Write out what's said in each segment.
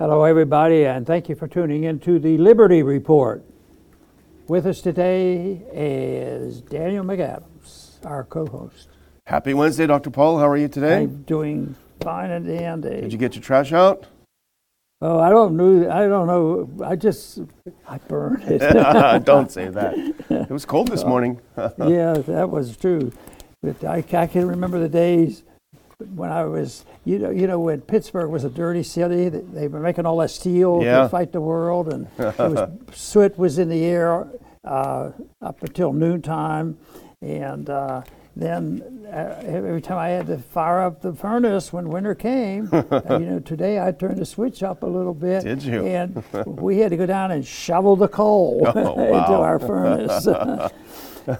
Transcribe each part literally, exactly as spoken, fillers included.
Hello, everybody, and thank you for tuning in to the Liberty Report. With us today is Daniel McAdams, our co-host. Happy Wednesday, Doctor Paul. How are you today? I'm doing fine and dandy. Did you get your trash out? Oh, I don't know. I don't know. I just, I burned it. Don't say that. It was cold this morning. Yeah, that was true. But I, I can remember the days when I was, you know, you know, when Pittsburgh was a dirty city, they, they were making all that steel yeah. to fight the world, and it was, soot was in the air uh, up until noontime, and uh, then uh, every time I had to fire up the furnace when winter came, uh, you know, today I turned the switch up a little bit. Did you? And we had to go down and shovel the coal oh, into our furnace.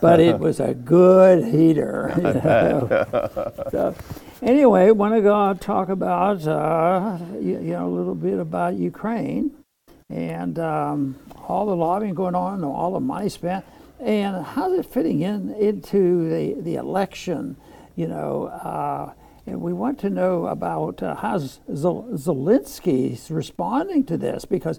But it was a good heater. You know? So, anyway, I want to go and talk about, uh, you, you know, a little bit about Ukraine and um, all the lobbying going on, all the money spent, and how's it fitting in into the, the election, you know. Uh, and we want to know about uh, how Zelensky's responding to this, because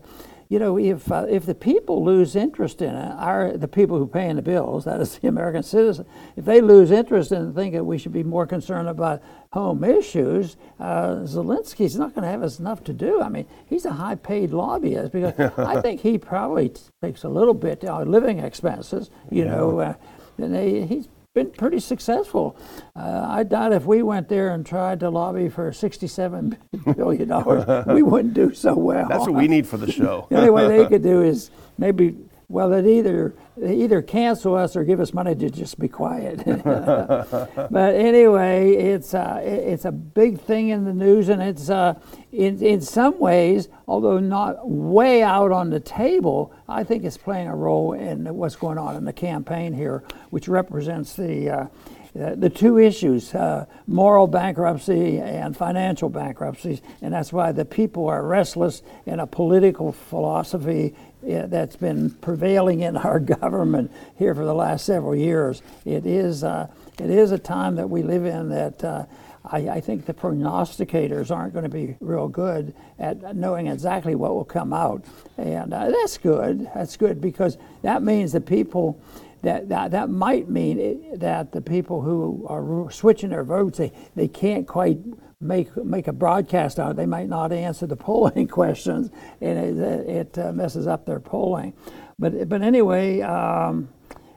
you know, if uh, if the people lose interest in it, our, the people who are paying the bills, that is the American citizen, if they lose interest in thinking that we should be more concerned about home issues, uh, Zelensky's not going to have us enough to do. I mean, he's a high-paid lobbyist, because I think he probably t- takes a little bit on uh, living expenses, you yeah. know, uh, and they, he's been pretty successful. Uh, I doubt if we went there and tried to lobby for sixty-seven billion dollars, we wouldn't do so well. That's what we need for the show. The only way they could do is maybe, well, they'd either, they either cancel us or give us money to just be quiet. But anyway, it's uh, it's a big thing in the news, and it's uh, in in some ways, although not way out on the table, I think it's playing a role in what's going on in the campaign here, which represents the uh, the two issues, uh, moral bankruptcy and financial bankruptcies, and that's why the people are restless in a political philosophy that's been prevailing in our government here for the last several years. It is uh, it is a time that we live in that uh, I, I think the prognosticators aren't going to be real good at knowing exactly what will come out. And uh, that's good. That's good, because that means the people, that that, that might mean it, that the people who are switching their votes, they, they can't quite make make a broadcast on it. They might not answer the polling questions, and it, it uh, messes up their polling. But but anyway, um,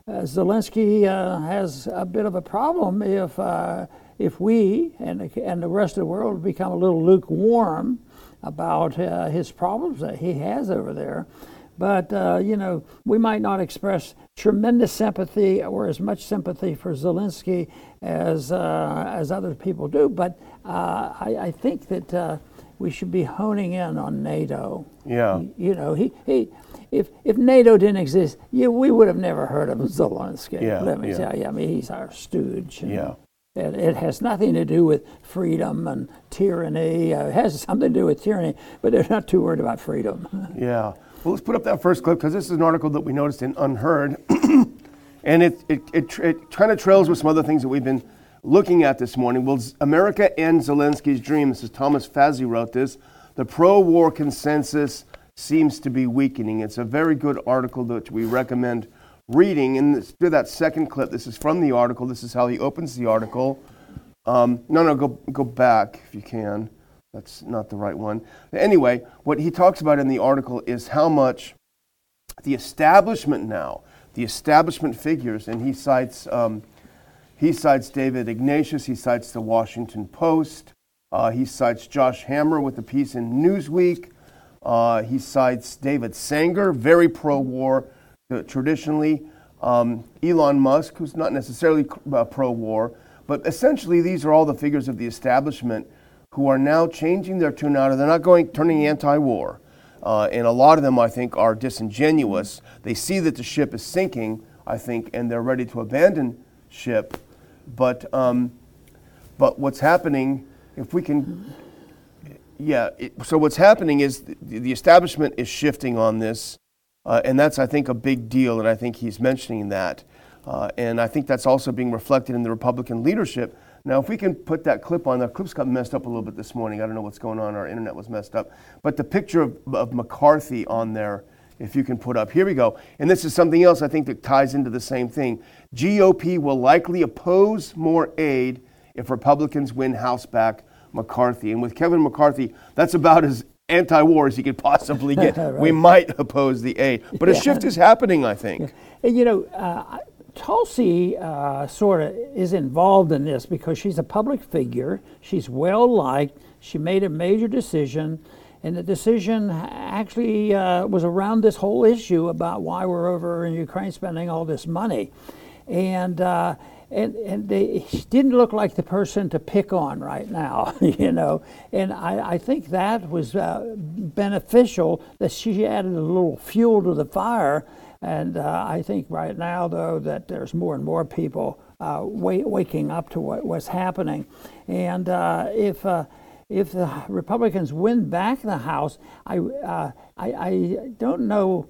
uh, Zelensky uh, has a bit of a problem if uh, if we and and the rest of the world become a little lukewarm about uh, his problems that he has over there. But uh, you know, we might not express tremendous sympathy or as much sympathy for Zelensky as uh, as other people do. But uh, I, I think that uh, we should be honing in on NATO. Yeah. You, you know, he, he if if NATO didn't exist, yeah, we would have never heard of Zelensky. Yeah, let me yeah. tell you, I mean, he's our stooge. And, yeah. It, it has nothing to do with freedom and tyranny. Uh, it has something to do with tyranny, but they're not too worried about freedom. Yeah. Well, let's put up that first clip, because this is an article that we noticed in Unheard, and it it, it, it kind of trails with some other things that we've been looking at this morning. Will America end Zelensky's dream? This is Thomas Fazi wrote this. The pro-war consensus seems to be weakening. It's a very good article that we recommend reading. And through that second clip, this is from the article. This is how he opens the article. Um, no, no, go go back if you can. That's not the right one. Anyway, what he talks about in the article is how much the establishment now, the establishment figures, and he cites um, he cites David Ignatius, he cites the Washington Post, uh, he cites Josh Hammer with a piece in Newsweek, uh, he cites David Sanger, very pro-war uh, traditionally, um, Elon Musk, who's not necessarily uh, pro-war, but essentially these are all the figures of the establishment who are now changing their tune out. They're not going turning anti-war. Uh, and a lot of them, I think, are disingenuous. They see that the ship is sinking, I think, and they're ready to abandon ship. But um, but what's happening, if we can... Yeah, it, so what's happening is the, the establishment is shifting on this, uh, and that's, I think, a big deal, and I think he's mentioning that. Uh, and I think that's also being reflected in the Republican leadership. Now, if we can put that clip on, the clip's got messed up a little bit this morning. I don't know what's going on. Our internet was messed up. But the picture of, of McCarthy on there, if you can put up. Here we go. And this is something else I think that ties into the same thing. G O P will likely oppose more aid if Republicans win House back McCarthy. And with Kevin McCarthy, that's about as anti-war as you could possibly get. Right. We might oppose the aid. But yeah. a shift is happening, I think. Yeah. And, you know, uh, Tulsi uh, sort of is involved in this because she's a public figure. She's well-liked. She made a major decision. And the decision actually uh, was around this whole issue about why we're over in Ukraine spending all this money. And uh, and and they didn't look like the person to pick on right now, you know. And I, I think that was uh, beneficial, that she added a little fuel to the fire. And uh, I think right now, though, that there's more and more people uh, w- waking up to what, what's happening. And uh, if... Uh, If the Republicans win back the House, I, uh, I I don't know.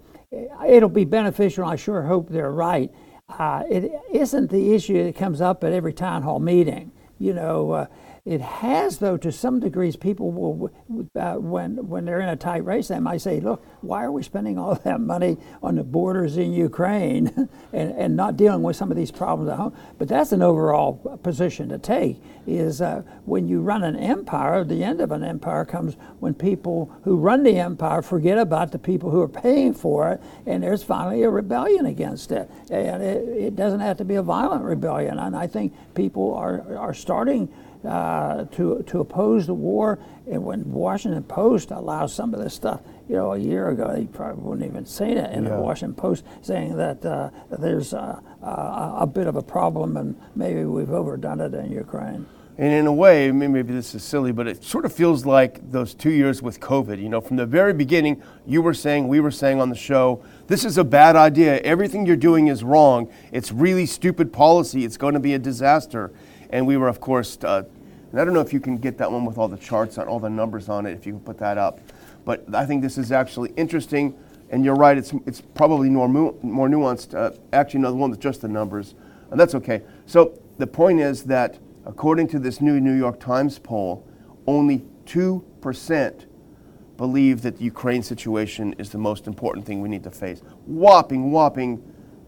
It'll be beneficial. I sure hope they're right. Uh, it isn't the issue that comes up at every town hall meeting. You know, uh, it has, though, to some degrees. People will, uh, when when they're in a tight race, they might say, "Look, why are we spending all that money on the borders in Ukraine and and not dealing with some of these problems at home?" But that's an overall position to take. Is uh, when you run an empire, the end of an empire comes when people who run the empire forget about the people who are paying for it, and there's finally a rebellion against it. And it, it doesn't have to be a violent rebellion. And I think people are are starting. Uh, to to oppose the war, and when Washington Post allows some of this stuff, you know, a year ago they probably wouldn't even say it in yeah. the Washington Post, saying that uh, there's a, a, a bit of a problem and maybe we've overdone it in Ukraine. And in a way, maybe this is silly, but it sort of feels like those two years with COVID. You know, from the very beginning, you were saying, we were saying on the show, this is a bad idea. Everything you're doing is wrong. It's really stupid policy. It's going to be a disaster. And we were, of course, uh, and I don't know if you can get that one with all the charts on, all the numbers on it, if you can put that up. But I think this is actually interesting, and you're right, it's it's probably more mu- more nuanced. Uh, actually, no, the one with just the numbers, and that's okay. So the point is that, according to this new New York Times poll, only two percent believe that the Ukraine situation is the most important thing we need to face. Whopping, whopping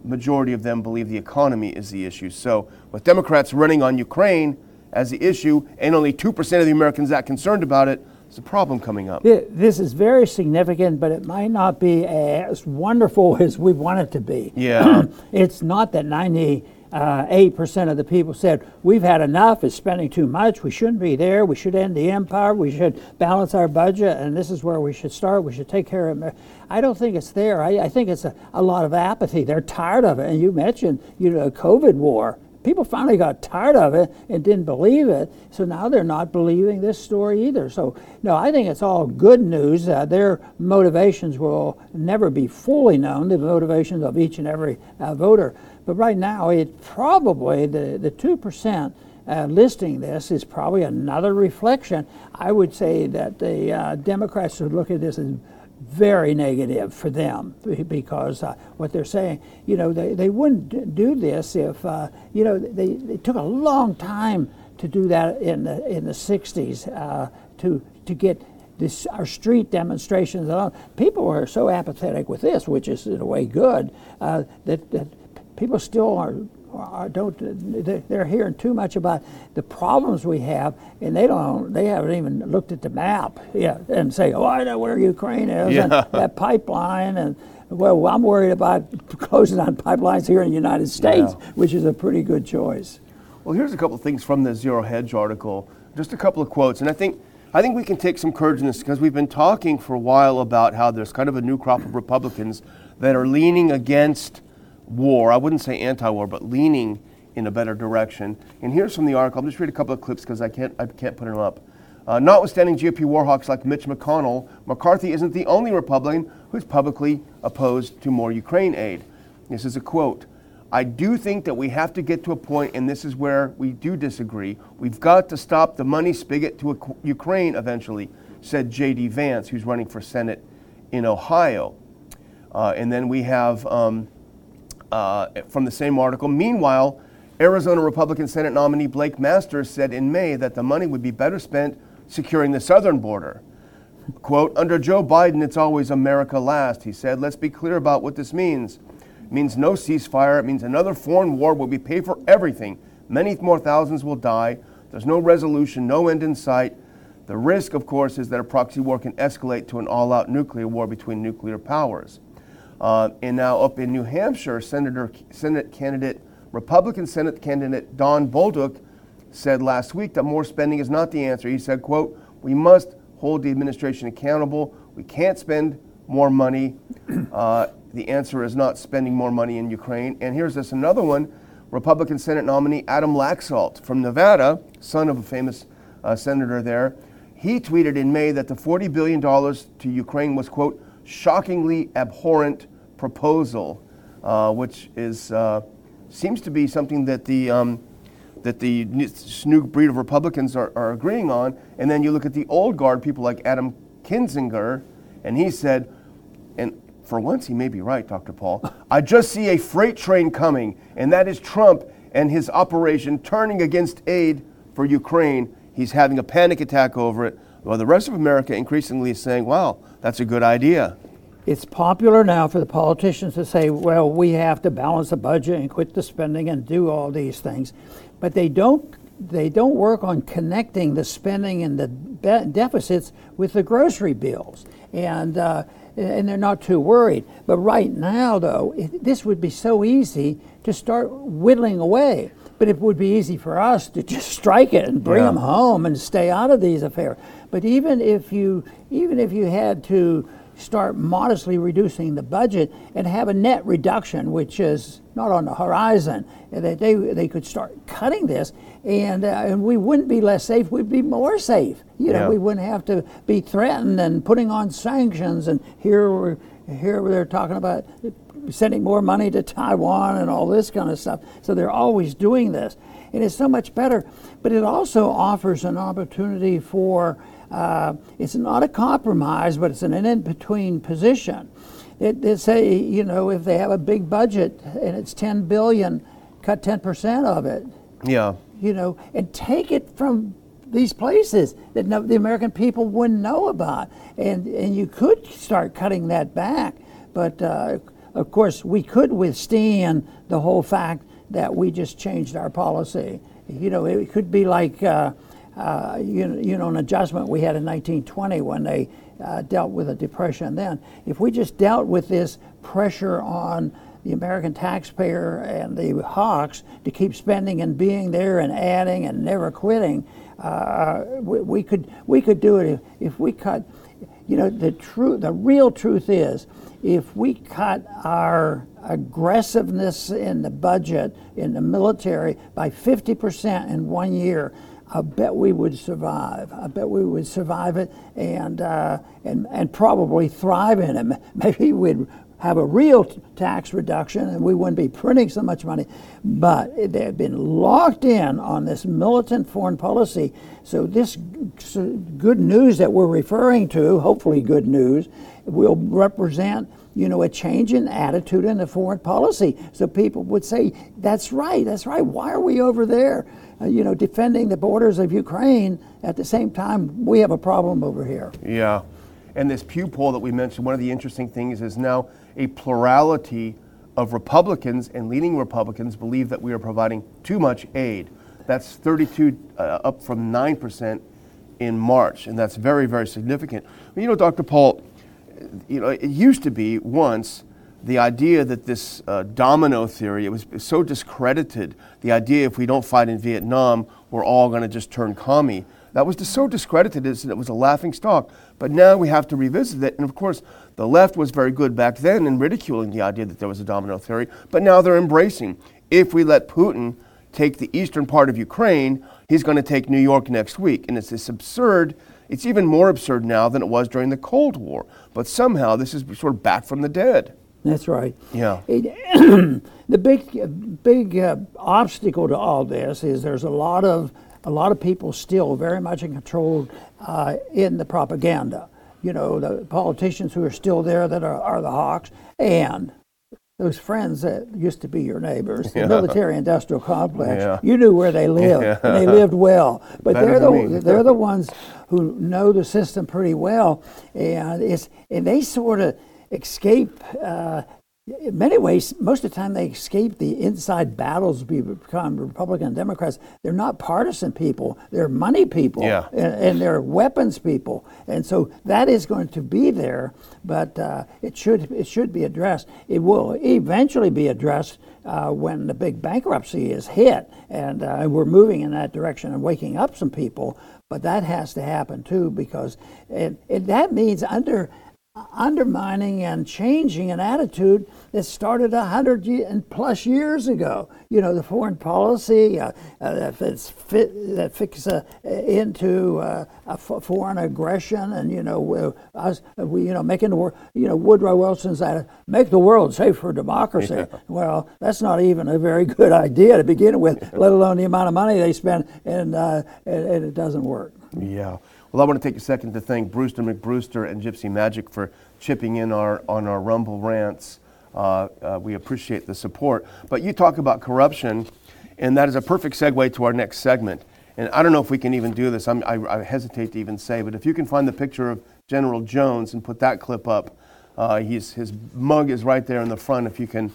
majority of them believe the economy is the issue. So with Democrats running on Ukraine as the issue, and only two percent of the Americans that concerned about it, it's a problem coming up. This is very significant, but it might not be as wonderful as we want it to be. Yeah. It's not that ninety-eight percent of the people said, we've had enough, it's spending too much, we shouldn't be there, we should end the empire, we should balance our budget, and this is where we should start, we should take care of America. I don't think it's there. I, I think it's a, a lot of apathy. They're tired of it. And you mentioned, you know, COVID war. People finally got tired of it and didn't believe it, so now they're not believing this story either. So, no, I think it's all good news. Uh, their motivations will never be fully known, the motivations of each and every uh, voter. But right now, it probably, the, the two percent uh, listing this is probably another reflection. I would say that the uh, Democrats would look at this as very negative for them, because uh, what they're saying, you know, they, they wouldn't do this if, uh, you know, they, they took a long time to do that in the in the sixties uh, to to get this our street demonstrations. People are so apathetic with this, which is in a way good, uh, that, that people still are. Are, don't they're hearing too much about the problems we have, and they don't. They haven't even looked at the map, yeah, and say, "Oh, I know where Ukraine is yeah. and that pipeline." And well, I'm worried about closing down pipelines here in the United States, yeah. which is a pretty good choice. Well, here's a couple of things from the Zero Hedge article. Just a couple of quotes, and I think I think we can take some courage in this, because we've been talking for a while about how there's kind of a new crop of Republicans that are leaning against war. I wouldn't say anti-war, but leaning in a better direction. And here's from the article. I'll just read a couple of clips because I can't I can't put them up. Uh, Notwithstanding G O P warhawks like Mitch McConnell, McCarthy isn't the only Republican who's publicly opposed to more Ukraine aid. This is a quote. I do think that we have to get to a point, and this is where we do disagree. We've got to stop the money spigot to a- Ukraine eventually, said J D. Vance, who's running for Senate in Ohio. Uh, and then we have... Um, Uh, from the same article. Meanwhile, Arizona Republican Senate nominee Blake Masters said in May that the money would be better spent securing the southern border. Quote, under Joe Biden, it's always America last, he said. Let's be clear about what this means. It means no ceasefire. It means another foreign war where we pay for everything. Many more thousands will die. There's no resolution, no end in sight. The risk, of course, is that a proxy war can escalate to an all-out nuclear war between nuclear powers. Uh, and now up in New Hampshire, Senator, Senate candidate, Republican Senate candidate Don Bolduck said last week that more spending is not the answer. He said, quote, we must hold the administration accountable. We can't spend more money. Uh, the answer is not spending more money in Ukraine. And here's this another one. Republican Senate nominee Adam Laxalt from Nevada, son of a famous uh, senator there, he tweeted in May that the forty billion dollars to Ukraine was, quote, shockingly abhorrent proposal, uh, which is uh, seems to be something that the um, that the new breed of Republicans are, are agreeing on. And then you look at the old guard, people like Adam Kinzinger, and he said, and for once he may be right, Doctor Paul, I just see a freight train coming, and that is Trump and his operation turning against aid for Ukraine. He's having a panic attack over it. Well, the rest of America increasingly is saying, wow, that's a good idea. It's popular now for the politicians to say, well, we have to balance the budget and quit the spending and do all these things. But they don't they don't work on connecting the spending and the be- deficits with the grocery bills. And uh, and they're not too worried. But right now, though, it, this would be so easy to start whittling away. But it would be easy for us to just strike it and bring yeah. them home and stay out of these affairs. But even if you even if you had to start modestly reducing the budget and have a net reduction, which is not on the horizon, that they they could start cutting this, and uh, and we wouldn't be less safe, we'd be more safe. You know, yeah. we wouldn't have to be threatened and putting on sanctions. And here we're here they're talking about sending more money to Taiwan and all this kind of stuff. So they're always doing this, and it's so much better. But it also offers an opportunity for uh, it's not a compromise, but it's an in-between position. It, they say, you know, if they have a big budget and it's ten billion, cut ten percent of it. Yeah. You know, and take it from these places that no, the American people wouldn't know about, and and you could start cutting that back, but. Uh, Of course, we could withstand the whole fact that we just changed our policy. You know, it could be like, uh, uh, you, know, you know, an adjustment we had in nineteen twenty when they uh, dealt with a depression then. If we just dealt with this pressure on the American taxpayer and the hawks to keep spending and being there and adding and never quitting, uh, we, we could we could do it if, if we cut. You know, the truth, the real truth is, if we cut our aggressiveness in the budget, in the military, by fifty percent in one year, I bet we would survive. I bet we would survive it and uh, and and probably thrive in it. Maybe we'd have a real t- tax reduction and we wouldn't be printing so much money. But they've been locked in on this militant foreign policy. So this g- good news that we're referring to, hopefully good news, will represent, you know, a change in attitude in the foreign policy. So people would say, that's right, that's right, why are we over there, uh, you know, defending the borders of Ukraine at the same time we have a problem over here? Yeah. And this Pew poll that we mentioned, one of the interesting things is now a plurality of Republicans and leading Republicans believe that we are providing too much aid. That's thirty-two, uh, up from nine percent in March, and that's very, very significant. You know, Doctor Paul, you know, it used to be once the idea that this uh, domino theory, it was so discredited, the idea if we don't fight in Vietnam, we're all going to just turn commie. That was just so discredited as it was a laughing stock. But now we have to revisit it. And of course, the left was very good back then in ridiculing the idea that there was a domino theory. But now they're embracing. If we let Putin take the eastern part of Ukraine, he's going to take New York next week. And it's this absurd, it's even more absurd now than it was during the Cold War. But somehow this is sort of back from the dead. That's right. Yeah. It, the big, big uh, obstacle to all this is there's a lot of A lot of people still very much in control uh, in the propaganda. You know, the politicians who are still there that are, are the hawks, and those friends that used to be your neighbors, yeah. the military-industrial complex, yeah. you knew where they lived, yeah. and they lived well. But Better they're the they're the ones who know the system pretty well, and it's and they sort of escape. Uh, in many ways, most of the time they escape the inside battles become Republican and Democrats. They're not partisan people. They're money people, yeah. and, and they're weapons people. And so that is going to be there, but uh, it should it should be addressed. It will eventually be addressed uh, when the big bankruptcy is hit, and uh, we're moving in that direction and waking up some people. But that has to happen too, because it, it, that means under... undermining and changing an attitude that started a hundred and plus years ago. You know, the foreign policy uh, uh, that fits fit, that fits uh, into uh, a f- foreign aggression, and you know, uh, us, we you know making the world. You know, Woodrow Wilson's uh, make the world safe for democracy. Yeah. Well, that's not even a very good idea to begin with, yeah. let alone the amount of money they spend, and uh, and, and it doesn't work. Yeah. Well, I want to take a second to thank Brewster McBrewster and Gypsy Magic for chipping in our on our Rumble Rants. Uh, uh, we appreciate the support. But you talk about corruption, and that is a perfect segue to our next segment. And I don't know if we can even do this. I'm, I, I hesitate to even say, but if you can find the picture of General Jones and put that clip up, uh, he's, his mug is right there in the front. If you can,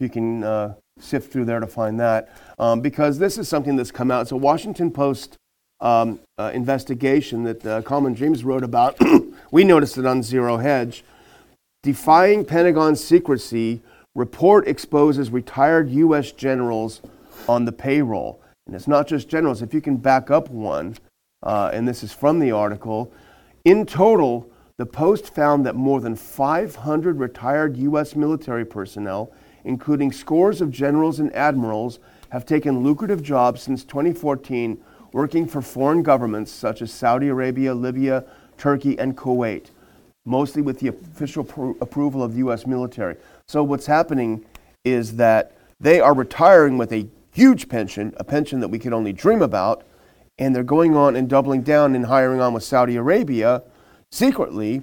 you can uh, sift through there to find that, um, because this is something that's come out. It's a Washington Post Um, uh, investigation that uh, Common Dreams wrote about. We noticed it on Zero Hedge. Defying Pentagon secrecy, report exposes retired U S generals on the payroll. And it's not just generals. If you can back up one, uh, and this is from the article, in total, the Post found that more than five hundred retired U S military personnel, including scores of generals and admirals, have taken lucrative jobs since twenty fourteen working for foreign governments such as Saudi Arabia, Libya, Turkey, and Kuwait, mostly with the official pr- approval of the U S military. So what's happening is that they are retiring with a huge pension, a pension that we could only dream about, and they're going on and doubling down and hiring on with Saudi Arabia secretly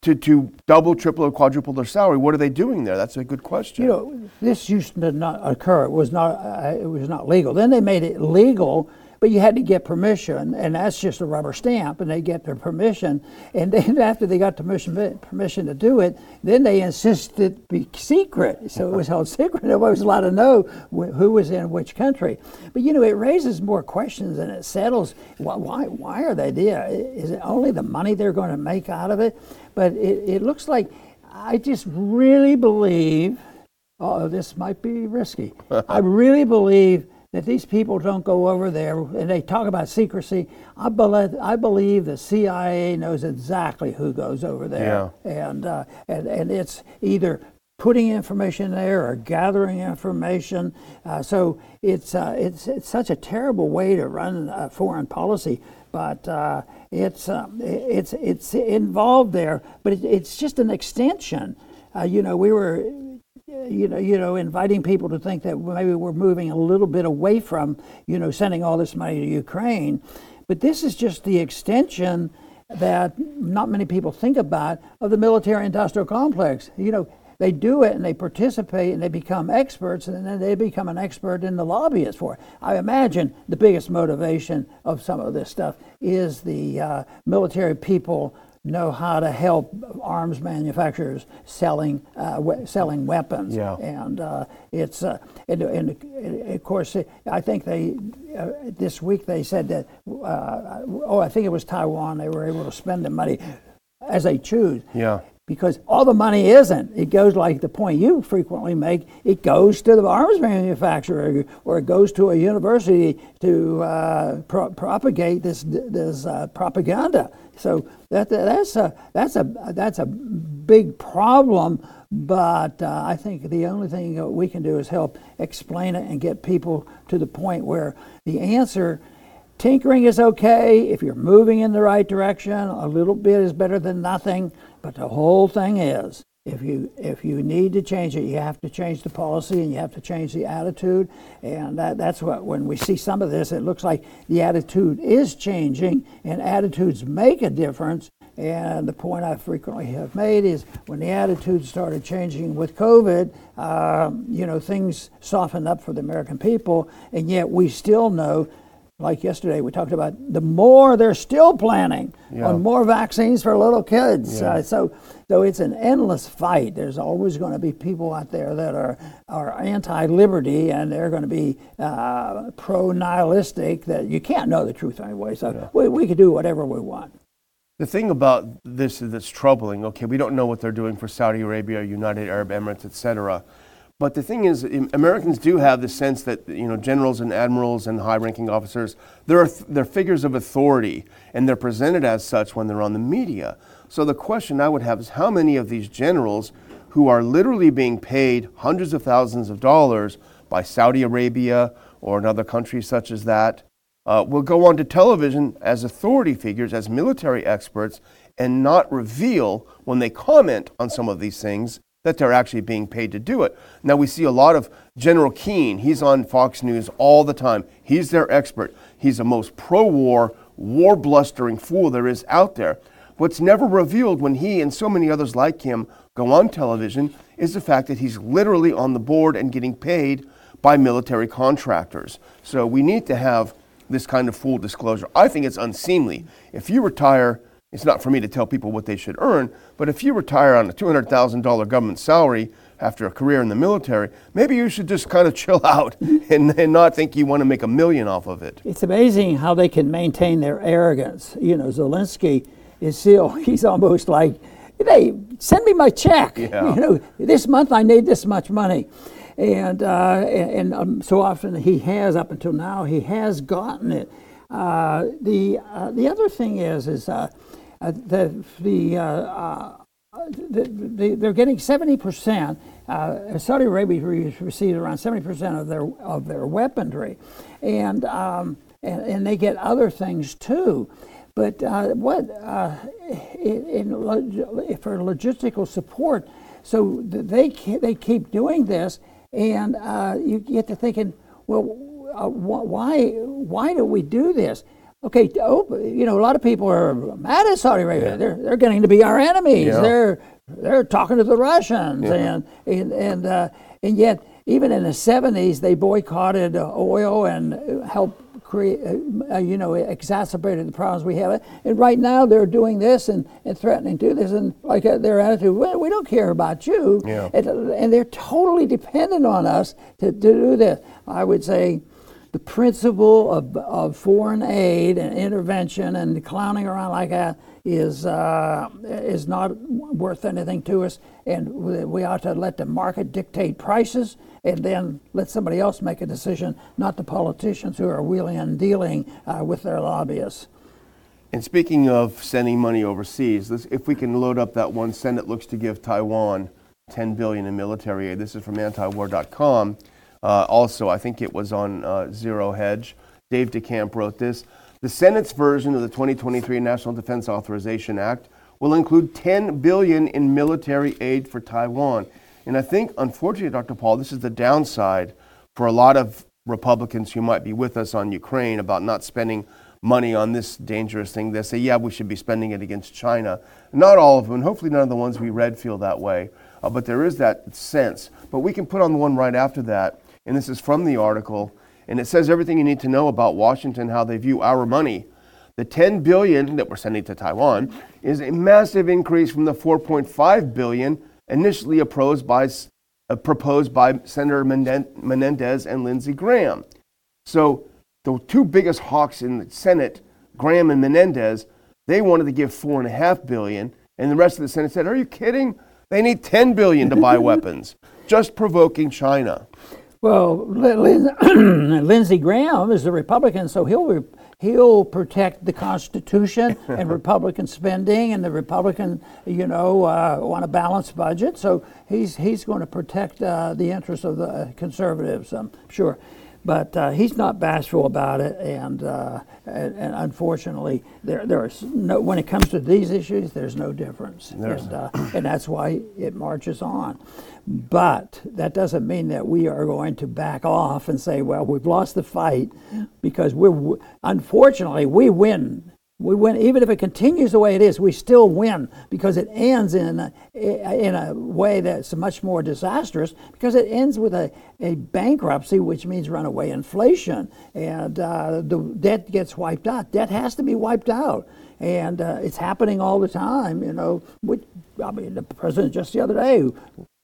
to, to double, triple, or quadruple their salary. What are they doing there? That's a good question. You know, this used to not occur. It was not, uh, it was not legal. Then they made it legal, but you had to get permission, and that's just a rubber stamp, and they get their permission. And then after they got permission permission to do it, then they insisted it be secret. So it was held secret. Nobody was allowed to know who was in which country. But you know, it raises more questions than it settles. Why why, why are they there? Is it only the money they're going to make out of it? But it, it looks like, I just really believe, oh, this might be risky. I really believe that these people don't go over there, and they talk about secrecy. I believe I believe the C I A knows exactly who goes over there, yeah. and uh, and and it's either putting information there or gathering information. Uh, so it's uh, it's it's such a terrible way to run uh, foreign policy, but uh, it's um, it's it's involved there. But it, it's just an extension. Uh, you know, we were. You know, you know, inviting people to think that maybe we're moving a little bit away from, you know, sending all this money to Ukraine, but this is just the extension that not many people think about of the military-industrial complex. You know, they do it and they participate and they become experts, and then they become an expert in the lobbyist for it. I imagine the biggest motivation of some of this stuff is the uh, military people know how to help arms manufacturers selling uh, we- selling weapons, yeah. and uh, it's uh, and, and, and of course I think they uh, this week they said that uh, oh I think it was Taiwan, they were able to spend the money as they choose, yeah. because all the money isn't. It goes, like the point you frequently make, it goes to the arms manufacturer, or it goes to a university to uh, pro- propagate this this uh, propaganda. So that that's a that's a that's a big problem. But uh, I think the only thing we can do is help explain it and get people to the point where the answer. Tinkering is okay if you're moving in the right direction. A little bit is better than nothing. But the whole thing is, if you if you need to change it, you have to change the policy and you have to change the attitude. And that, that's what, when we see some of this, it looks like the attitude is changing and attitudes make a difference. And the point I frequently have made is when the attitude started changing with COVID, uh, you know, things softened up for the American people. And yet we still know, like yesterday, we talked about the more they're still planning yeah. on more vaccines for little kids. Yeah. Uh, so, so it's an endless fight. There's always going to be people out there that are, are anti-liberty, and they're going to be uh, pro-nihilistic, that you can't know the truth anyway. So yeah. we, we can do whatever we want. The thing about this that's troubling, okay, we don't know what they're doing for Saudi Arabia, United Arab Emirates, et cetera. But the thing is, Americans do have the sense that, you know, generals and admirals and high-ranking officers, they're, they're figures of authority, and they're presented as such when they're on the media. So the question I would have is how many of these generals who are literally being paid hundreds of thousands of dollars by Saudi Arabia or another country such as that, Uh, will go on to television as authority figures, as military experts, and not reveal when they comment on some of these things that they're actually being paid to do it. Now we see a lot of General Keane. He's on Fox News all the time. He's their expert. He's the most pro-war, war-blustering fool there is out there. What's never revealed when he and so many others like him go on television is the fact that he's literally on the board and getting paid by military contractors. So we need to have this kind of full disclosure. I think it's unseemly. If you retire, it's not for me to tell people what they should earn, but if you retire on a two hundred thousand dollars government salary after a career in the military, maybe you should just kind of chill out and, and not think you want to make a million off of it. It's amazing how they can maintain their arrogance. You know, Zelensky is still, he's almost like, hey, send me my check. Yeah. You know, this month I need this much money. And uh, and um, so often he has, up until now, he has gotten it. Uh, the uh, the other thing is is uh, uh, the the, uh, uh, the the they're getting seventy percent. Uh, Saudi Arabia receives around seventy percent of their of their weaponry, and um, and, and they get other things too. But uh, what uh, in, in log- for logistical support, so they they keep doing this. And uh, you get to thinking, well, uh, wh- why why do we do this? Okay, oh, you know, a lot of people are mad at Saudi Arabia. Yeah. They're they're getting to be our enemies. Yeah. They're they're talking to the Russians, yeah. and and and uh, and yet even in the seventies they boycotted oil and helped create, uh, you know, exacerbated the problems we have. And right now they're doing this and, and threatening to do this, and like uh, their attitude, well, we don't care about you. Yeah. And, and they're totally dependent on us to, to do this. I would say the principle of, of foreign aid and intervention and clowning around like that is uh, is not worth anything to us, and we ought to let the market dictate prices and then let somebody else make a decision, not the politicians who are wheeling and dealing uh, with their lobbyists. And speaking of sending money overseas, this, if we can load up that one, Senate looks to give Taiwan ten billion dollars in military aid. This is from antiwar dot com. Uh, also, I think it was on uh, Zero Hedge. Dave DeCamp wrote this. The Senate's version of the twenty twenty-three National Defense Authorization Act will include ten billion dollars in military aid for Taiwan. And I think, unfortunately, Doctor Paul, this is the downside for a lot of Republicans who might be with us on Ukraine about not spending money on this dangerous thing. They say, yeah, we should be spending it against China. Not all of them, and hopefully none of the ones we read feel that way. Uh, but there is that sense. But we can put on the one right after that, and this is from the article, and it says everything you need to know about Washington, how they view our money. The ten billion dollars that we're sending to Taiwan is a massive increase from the four point five billion dollars initially proposed by, uh, proposed by Senator Menendez and Lindsey Graham. So the two biggest hawks in the Senate, Graham and Menendez, they wanted to give four point five billion dollars, and the rest of the Senate said, are you kidding? They need ten billion dollars to buy weapons, just provoking China. Well, Lindsey Graham is a Republican, so he'll re- he'll protect the Constitution and Republican spending, and the Republican, you know, uh, want a balanced budget. So he's he's going to protect uh, the interests of the conservatives, I'm sure. But uh, he's not bashful about it, and, uh, and and unfortunately, there there's no when it comes to these issues, there's no difference, there's and, uh, and that's why it marches on. But that doesn't mean that we are going to back off and say, well, we've lost the fight, because we're unfortunately we win We win. Even if it continues the way it is, we still win because it ends in a, in a way that's much more disastrous, because it ends with a, a bankruptcy, which means runaway inflation, and uh, the debt gets wiped out. Debt has to be wiped out, and uh, it's happening all the time. You know, which, I mean, the president just the other day, you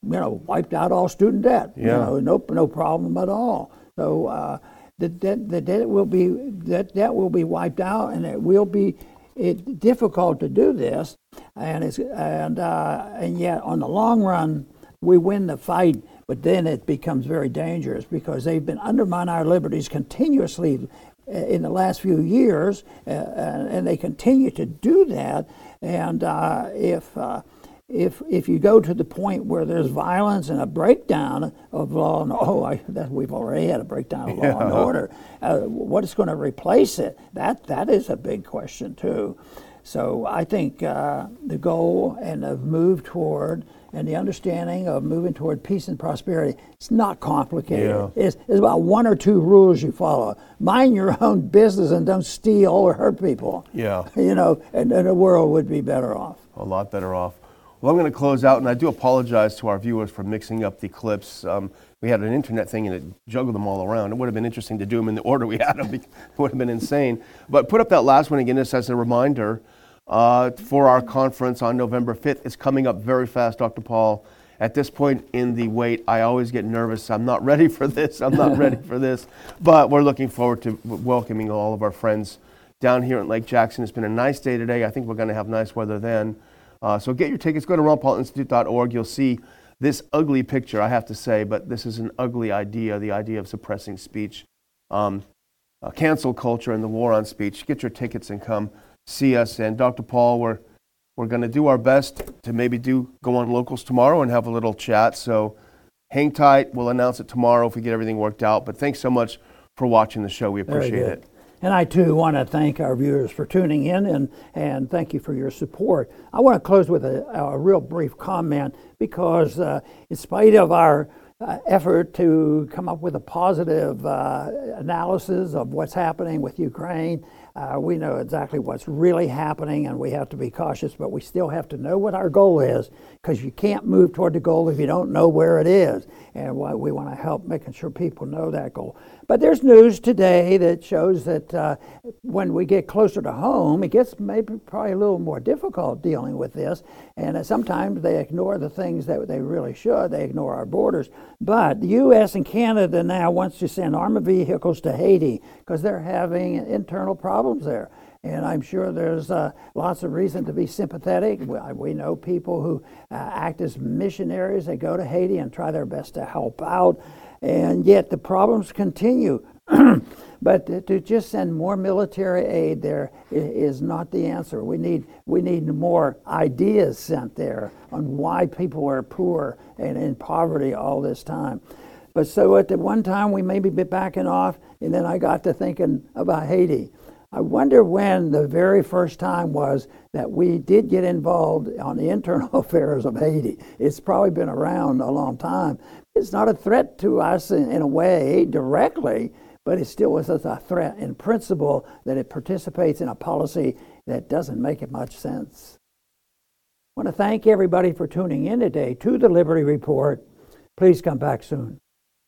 know, wiped out all student debt. Yeah. You know, no no problem at all. So. Uh, The debt, the debt will be that debt will be wiped out, and it will be it difficult to do this, and it's and uh, and yet on the long run we win the fight, but then it becomes very dangerous because they've been undermining our liberties continuously in the last few years, uh, and they continue to do that, and uh, if. Uh, If if you go to the point where there's violence and a breakdown of law and oh, I, that we've already had a breakdown of law yeah. and order. Uh, what is going to replace it? That that is a big question too. So I think uh, the goal and the move toward and the understanding of moving toward peace and prosperity, it's not complicated. Yeah. It's, it's about one or two rules you follow. Mind your own business and don't steal or hurt people. Yeah, you know, and, and the world would be better off. A lot better off. Well, I'm going to close out, and I do apologize to our viewers for mixing up the clips. Um, we had an internet thing, and it juggled them all around. It would have been interesting to do them in the order we had them. It would have been insane. But put up that last one again, just as a reminder, uh, for our conference on November fifth. It's coming up very fast, Doctor Paul. At this point in the wait, I always get nervous. I'm not ready for this. I'm not ready for this. But we're looking forward to welcoming all of our friends down here at Lake Jackson. It's been a nice day today. I think we're going to have nice weather then. Uh, so get your tickets. Go to Ron Paul Institute dot org. You'll see this ugly picture, I have to say, but this is an ugly idea, the idea of suppressing speech, um, uh, cancel culture, and the war on speech. Get your tickets and come see us. And Doctor Paul, we're, we're going to do our best to maybe do go on Locals tomorrow and have a little chat. So hang tight. We'll announce it tomorrow if we get everything worked out. But thanks so much for watching the show. We appreciate it. And I, too, want to thank our viewers for tuning in, and, and thank you for your support. I want to close with a, a real brief comment because uh, in spite of our uh, effort to come up with a positive uh, analysis of what's happening with Ukraine, uh, we know exactly what's really happening, and we have to be cautious, but we still have to know what our goal is, because you can't move toward the goal if you don't know where it is. And we want to help making sure people know that goal. But there's news today that shows that uh, when we get closer to home, it gets maybe probably a little more difficult dealing with this. And uh, sometimes they ignore the things that they really should. They ignore our borders. But the U S and Canada now wants to send armored vehicles to Haiti because they're having internal problems there. And I'm sure there's uh, lots of reason to be sympathetic. We, we know people who uh, act as missionaries. They go to Haiti and try their best to help out. And yet the problems continue. But to just send more military aid there is not the answer. We need we need more ideas sent there on why people are poor and in poverty all this time. But so at the one time we may be backing off, and then I got to thinking about Haiti. I wonder when the very first time was that we did get involved on the internal affairs of Haiti. It's probably been around a long time. It's not a threat to us in, in a way directly, but it still is a threat in principle that it participates in a policy that doesn't make it much sense. I want to thank everybody for tuning in today to the Liberty Report. Please come back soon.